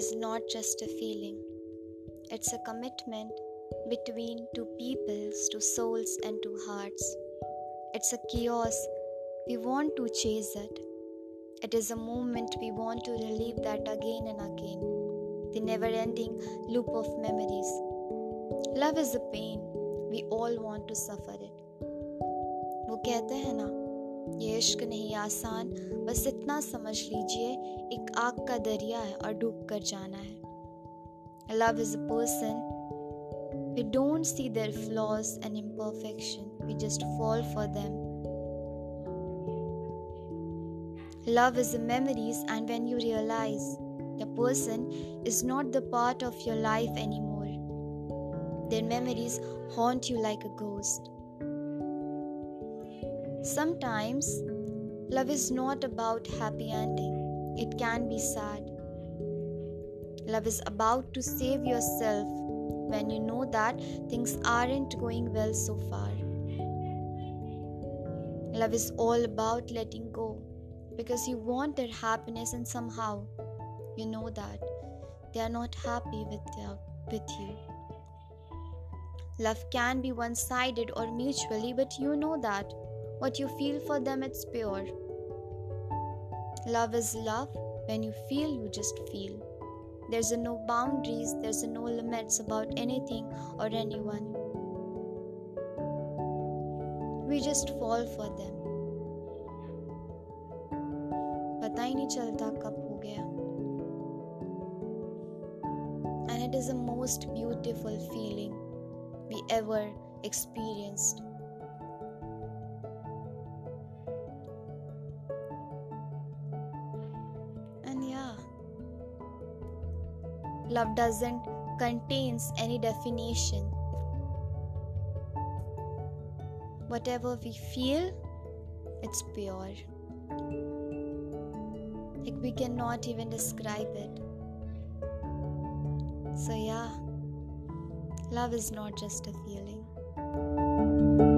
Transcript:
is not just a feeling. It's a commitment between two peoples, two souls and two hearts. It's a chaos. We want to chase it. It is a moment we want to relive that again and again. The never-ending loop of memories. Love is a pain. We all want to suffer it. वो कहते हैं ना, ये इश्क नहीं आसान, बस इतना समझ लीजिए, एक आग का दरिया है और डूब कर जाना है. Love is a person. We don't see their flaws and imperfection. We just fall for them. Love is the memories, and when you realize the person is not the part of your life anymore, their memories haunt you like a ghost. Sometimes, love is not about happy ending. It can be sad. Love is about to save yourself when you know that things aren't going well so far. Love is all about letting go. Because you want their happiness and somehow you know that they are not happy with you. Love can be one-sided or mutually, but you know that what you feel for them, it's pure. Love is love. When you feel, you just feel. There's no boundaries, there's no limits about anything or anyone. We just fall for them. पता ही नहीं चलता कब हो गया. And it is the most beautiful feeling we ever experienced. And yeah, love doesn't contain any definition. Whatever we feel, it's pure. Like we cannot even describe it. So yeah, love is not just a feeling.